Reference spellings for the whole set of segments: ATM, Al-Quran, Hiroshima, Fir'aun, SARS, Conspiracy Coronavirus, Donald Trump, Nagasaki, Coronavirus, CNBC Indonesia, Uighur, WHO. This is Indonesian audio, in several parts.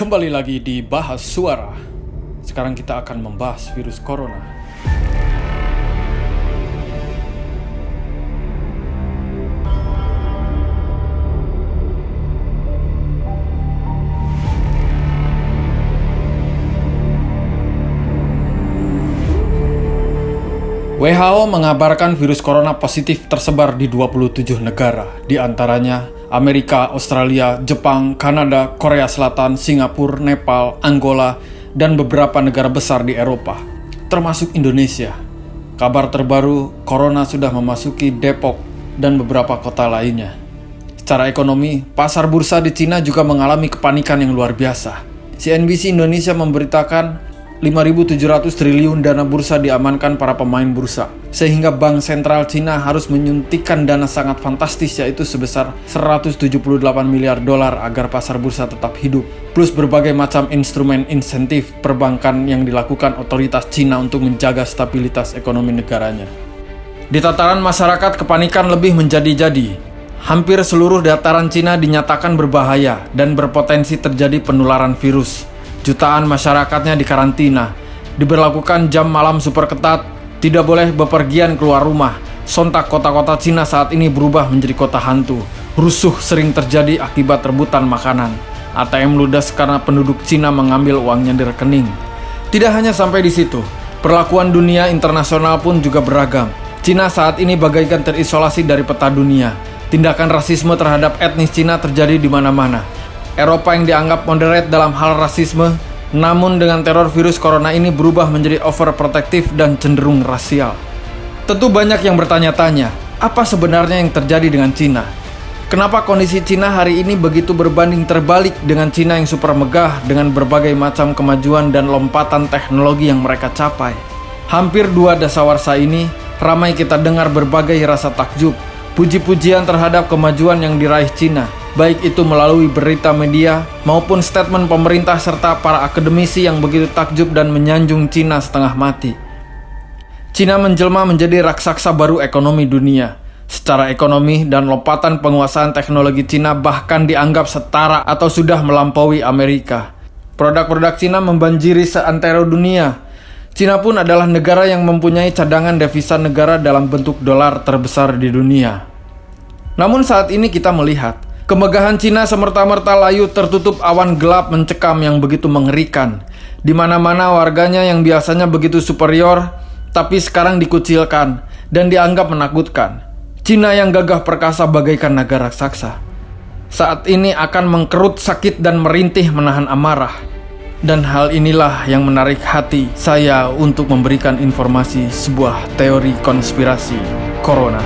Kembali lagi di Bahas Suara. Sekarang kita akan membahas virus corona. WHO mengabarkan virus corona positif tersebar di 27 negara, di antaranya Amerika, Australia, Jepang, Kanada, Korea Selatan, Singapura, Nepal, Angola, dan beberapa negara besar di Eropa, termasuk Indonesia. Kabar terbaru, corona sudah memasuki Depok dan beberapa kota lainnya. Secara ekonomi, pasar bursa di Cina juga mengalami kepanikan yang luar biasa. CNBC Indonesia memberitakan 5.700 triliun dana bursa diamankan para pemain bursa, sehingga Bank Sentral Cina harus menyuntikkan dana sangat fantastis, yaitu sebesar 178 miliar dolar agar pasar bursa tetap hidup, plus berbagai macam instrumen insentif perbankan yang dilakukan otoritas Cina untuk menjaga stabilitas ekonomi negaranya. Di tataran masyarakat, kepanikan lebih menjadi-jadi. Hampir seluruh dataran Cina dinyatakan berbahaya dan berpotensi terjadi penularan virus. Jutaan masyarakatnya dikarantina, diberlakukan jam malam super ketat, tidak boleh bepergian keluar rumah. Sontak kota-kota Cina saat ini berubah menjadi kota hantu. Rusuh sering terjadi akibat rebutan makanan. ATM ludes karena penduduk Cina mengambil uangnya di rekening. Tidak hanya sampai di situ, perlakuan dunia internasional pun juga beragam. Cina saat ini bagaikan terisolasi dari peta dunia. Tindakan rasisme terhadap etnis Cina terjadi di mana-mana. Eropa yang dianggap moderat dalam hal rasisme, namun dengan teror virus corona ini berubah menjadi overprotektif dan cenderung rasial. Tentu banyak yang bertanya-tanya, apa sebenarnya yang terjadi dengan Cina? Kenapa kondisi Cina hari ini begitu berbanding terbalik dengan Cina yang super megah dengan berbagai macam kemajuan dan lompatan teknologi yang mereka capai? Hampir dua dasawarsa ini, ramai kita dengar berbagai rasa takjub, puji-pujian terhadap kemajuan yang diraih Cina, baik itu melalui berita media maupun statement pemerintah serta para akademisi yang begitu takjub dan menyanjung Cina setengah mati. Cina menjelma menjadi raksasa baru ekonomi dunia. Secara ekonomi dan lompatan penguasaan teknologi Cina bahkan dianggap setara atau sudah melampaui Amerika. Produk-produk Cina membanjiri seantero dunia. Cina pun adalah negara yang mempunyai cadangan devisa negara dalam bentuk dolar terbesar di dunia. Namun saat ini kita melihat kemegahan Cina semerta-merta layu tertutup awan gelap mencekam yang begitu mengerikan. Di mana-mana warganya yang biasanya begitu superior, tapi sekarang dikucilkan dan dianggap menakutkan. Cina yang gagah perkasa bagaikan naga raksasa, saat ini akan mengkerut sakit dan merintih menahan amarah. Dan hal inilah yang menarik hati saya untuk memberikan informasi sebuah teori konspirasi corona.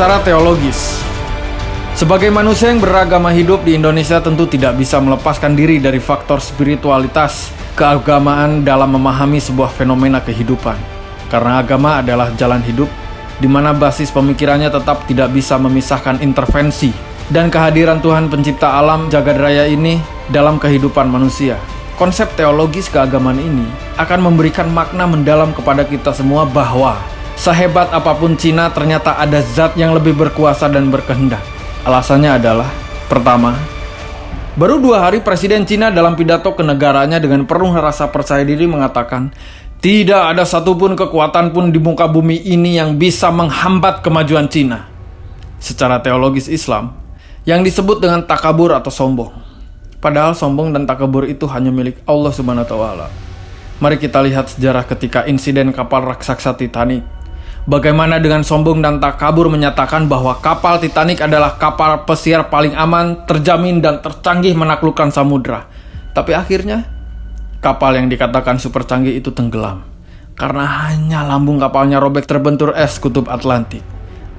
Secara teologis, sebagai manusia yang beragama hidup di Indonesia tentu tidak bisa melepaskan diri dari faktor spiritualitas keagamaan dalam memahami sebuah fenomena kehidupan. Karena agama adalah jalan hidup, di mana basis pemikirannya tetap tidak bisa memisahkan intervensi dan kehadiran Tuhan pencipta alam jagad raya ini dalam kehidupan manusia. Konsep teologis keagamaan ini akan memberikan makna mendalam kepada kita semua bahwa sehebat apapun Cina, ternyata ada zat yang lebih berkuasa dan berkehendak. Alasannya adalah, pertama, baru 2 hari Presiden Cina dalam pidato kenegaranya dengan penuh rasa percaya diri mengatakan, tidak ada satupun kekuatan pun di muka bumi ini yang bisa menghambat kemajuan Cina. Secara teologis Islam, yang disebut dengan takabur atau sombong. Padahal sombong dan takabur itu hanya milik Allah SWT. Mari kita lihat sejarah ketika insiden kapal raksasa Titanic. Bagaimana dengan sombong dan takabur menyatakan bahwa kapal Titanic adalah kapal pesiar paling aman, terjamin, dan tercanggih menaklukkan samudra. Tapi akhirnya, kapal yang dikatakan super canggih itu tenggelam. Karena hanya lambung kapalnya robek terbentur es kutub Atlantik.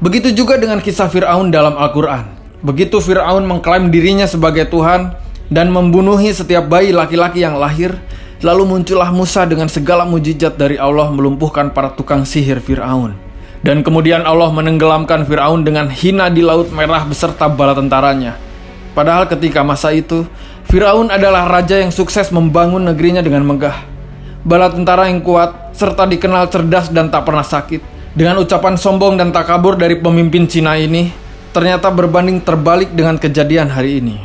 Begitu juga dengan kisah Fir'aun dalam Al-Quran. Begitu Fir'aun mengklaim dirinya sebagai Tuhan dan membunuhi setiap bayi laki-laki yang lahir, Lalu muncullah Musa dengan segala mujizat dari Allah melumpuhkan para tukang sihir Fir'aun. Dan kemudian Allah menenggelamkan Fir'aun dengan hina di Laut Merah beserta bala tentaranya. Padahal ketika masa itu, Fir'aun adalah raja yang sukses membangun negerinya dengan megah. Bala tentara yang kuat, serta dikenal cerdas dan tak pernah sakit. Dengan ucapan sombong dan takabur dari pemimpin Cina ini, ternyata berbanding terbalik dengan kejadian hari ini.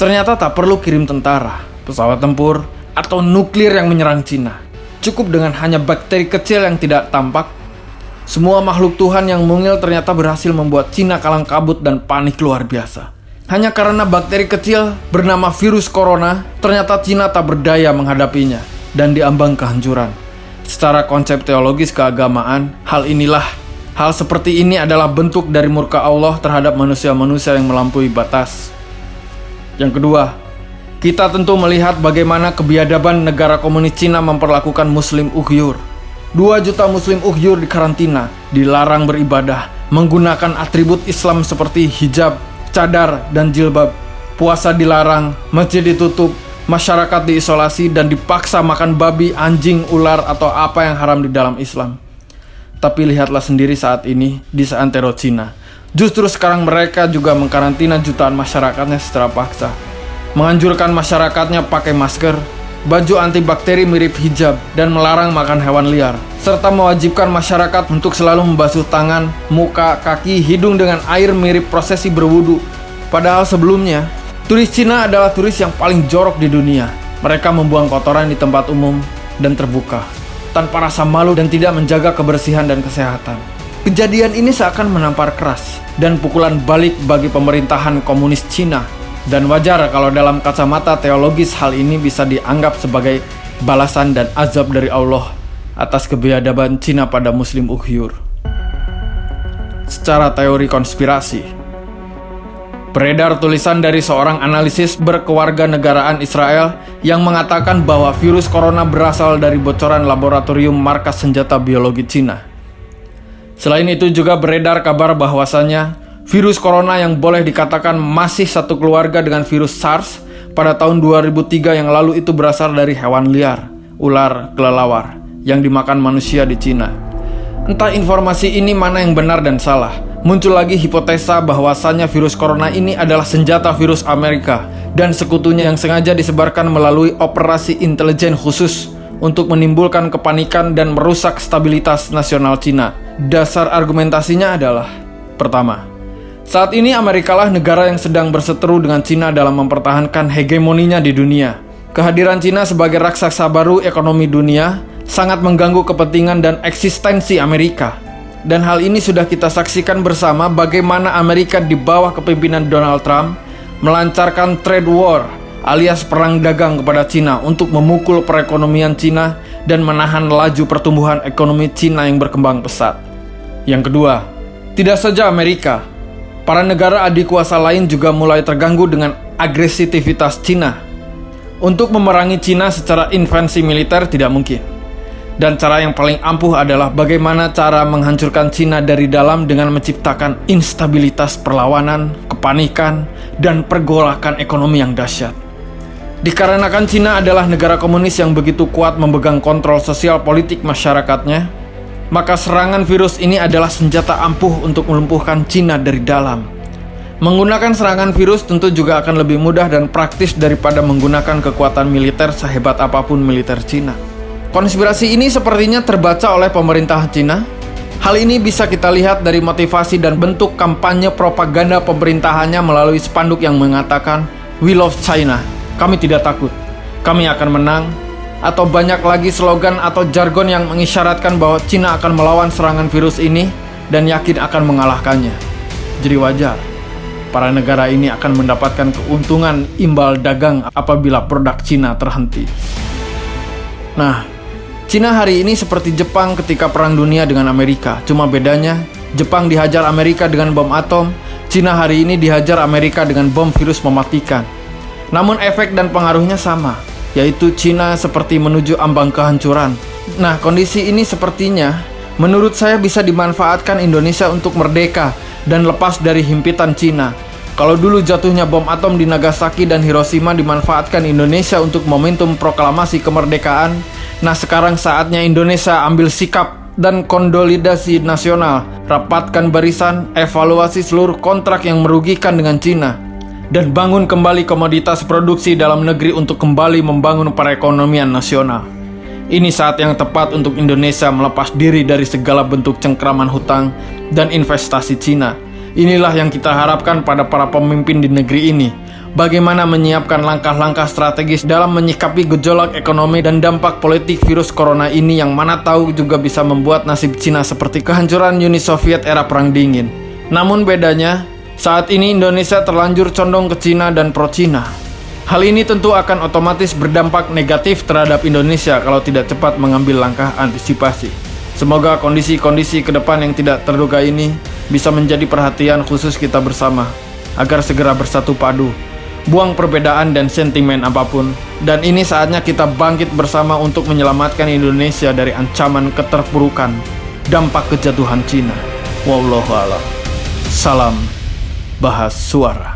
Ternyata tak perlu kirim tentara, pesawat tempur, atau nuklir yang menyerang Cina. Cukup dengan hanya bakteri kecil yang tidak tampak, semua makhluk Tuhan yang mungil ternyata berhasil membuat Cina kalang kabut dan panik luar biasa. Hanya karena bakteri kecil bernama virus corona, ternyata Cina tak berdaya menghadapinya dan diambang kehancuran. Secara konsep teologis keagamaan, hal seperti ini adalah bentuk dari murka Allah terhadap manusia-manusia yang melampaui batas. Yang kedua, kita tentu melihat bagaimana kebiadaban negara komunis Cina memperlakukan muslim Uighur. 2 juta muslim Uighur dikarantina, dilarang beribadah, menggunakan atribut Islam seperti hijab, cadar, dan jilbab. Puasa dilarang, masjid ditutup, masyarakat diisolasi dan dipaksa makan babi, anjing, ular, atau apa yang haram di dalam Islam. Tapi lihatlah sendiri saat ini di seantero Cina. Justru sekarang mereka juga mengkarantina jutaan masyarakatnya secara paksa. Menganjurkan masyarakatnya pakai masker, baju antibakteri mirip hijab, dan melarang makan hewan liar. Serta mewajibkan masyarakat untuk selalu membasuh tangan, muka, kaki, hidung dengan air mirip prosesi berwudu. Padahal sebelumnya, turis Cina adalah turis yang paling jorok di dunia. Mereka membuang kotoran di tempat umum dan terbuka, tanpa rasa malu dan tidak menjaga kebersihan dan kesehatan. Kejadian ini seakan menampar keras dan pukulan balik bagi pemerintahan komunis Cina. Dan wajar kalau dalam kacamata teologis hal ini bisa dianggap sebagai balasan dan azab dari Allah atas kebiadaban Cina pada muslim Uighur. Secara teori konspirasi, beredar tulisan dari seorang analisis berkewarganegaraan Israel yang mengatakan bahwa virus corona berasal dari bocoran laboratorium markas senjata biologi Cina. Selain itu juga beredar kabar bahwasannya virus corona yang boleh dikatakan masih satu keluarga dengan virus SARS pada tahun 2003 yang lalu itu berasal dari hewan liar, ular, kelelawar, yang dimakan manusia di Cina. Entah informasi ini mana yang benar dan salah. Muncul lagi hipotesa bahwasannya virus corona ini adalah senjata virus Amerika dan sekutunya yang sengaja disebarkan melalui operasi intelijen khusus untuk menimbulkan kepanikan dan merusak stabilitas nasional Cina. Dasar argumentasinya adalah, pertama, saat ini Amerikalah negara yang sedang berseteru dengan Cina dalam mempertahankan hegemoninya di dunia. Kehadiran Cina sebagai raksasa baru ekonomi dunia sangat mengganggu kepentingan dan eksistensi Amerika. Dan hal ini sudah kita saksikan bersama bagaimana Amerika di bawah kepemimpinan Donald Trump melancarkan trade war alias perang dagang kepada Cina untuk memukul perekonomian Cina dan menahan laju pertumbuhan ekonomi Cina yang berkembang pesat. Yang kedua, tidak saja Amerika, para negara adik kuasa lain juga mulai terganggu dengan agresivitas Cina. Untuk memerangi Cina secara intervensi militer tidak mungkin. Dan cara yang paling ampuh adalah bagaimana cara menghancurkan Cina dari dalam dengan menciptakan instabilitas perlawanan, kepanikan, dan pergolakan ekonomi yang dahsyat. Dikarenakan Cina adalah negara komunis yang begitu kuat memegang kontrol sosial politik masyarakatnya, maka serangan virus ini adalah senjata ampuh untuk melumpuhkan Cina dari dalam. Menggunakan serangan virus tentu juga akan lebih mudah dan praktis daripada menggunakan kekuatan militer sehebat apapun militer Cina. Konspirasi ini sepertinya terbaca oleh pemerintah Cina. Hal ini bisa kita lihat dari motivasi dan bentuk kampanye propaganda pemerintahannya melalui spanduk yang mengatakan "We love China", kami tidak takut, kami akan menang, atau banyak lagi slogan atau jargon yang mengisyaratkan bahwa Cina akan melawan serangan virus ini dan yakin akan mengalahkannya. Jadi wajar, para negara ini akan mendapatkan keuntungan imbal dagang apabila produk Cina terhenti. Nah, Cina hari ini seperti Jepang ketika perang dunia dengan Amerika. Cuma bedanya, Jepang dihajar Amerika dengan bom atom, Cina hari ini dihajar Amerika dengan bom virus mematikan. Namun efek dan pengaruhnya sama, yaitu Cina seperti menuju ambang kehancuran. Nah, kondisi ini sepertinya menurut saya bisa dimanfaatkan Indonesia untuk merdeka dan lepas dari himpitan Cina. Kalau dulu jatuhnya bom atom di Nagasaki dan Hiroshima dimanfaatkan Indonesia untuk momentum proklamasi kemerdekaan, nah sekarang saatnya Indonesia ambil sikap dan konsolidasi nasional. Rapatkan barisan, evaluasi seluruh kontrak yang merugikan dengan Cina, dan bangun kembali komoditas produksi dalam negeri untuk kembali membangun perekonomian nasional. Ini saat yang tepat untuk Indonesia melepas diri dari segala bentuk cengkraman hutang dan investasi Cina. Inilah yang kita harapkan pada para pemimpin di negeri ini. Bagaimana menyiapkan langkah-langkah strategis dalam menyikapi gejolak ekonomi dan dampak politik virus corona ini, yang mana tahu juga bisa membuat nasib Cina seperti kehancuran Uni Soviet era Perang Dingin. Namun bedanya, saat ini Indonesia terlanjur condong ke Cina dan pro-Cina. Hal ini tentu akan otomatis berdampak negatif terhadap Indonesia kalau tidak cepat mengambil langkah antisipasi. Semoga kondisi-kondisi ke depan yang tidak terduga ini bisa menjadi perhatian khusus kita bersama, agar segera bersatu padu, buang perbedaan dan sentimen apapun. Dan ini saatnya kita bangkit bersama untuk menyelamatkan Indonesia dari ancaman keterpurukan dampak kejatuhan Cina. Wallahu a'lam. Salam Bahas Suara.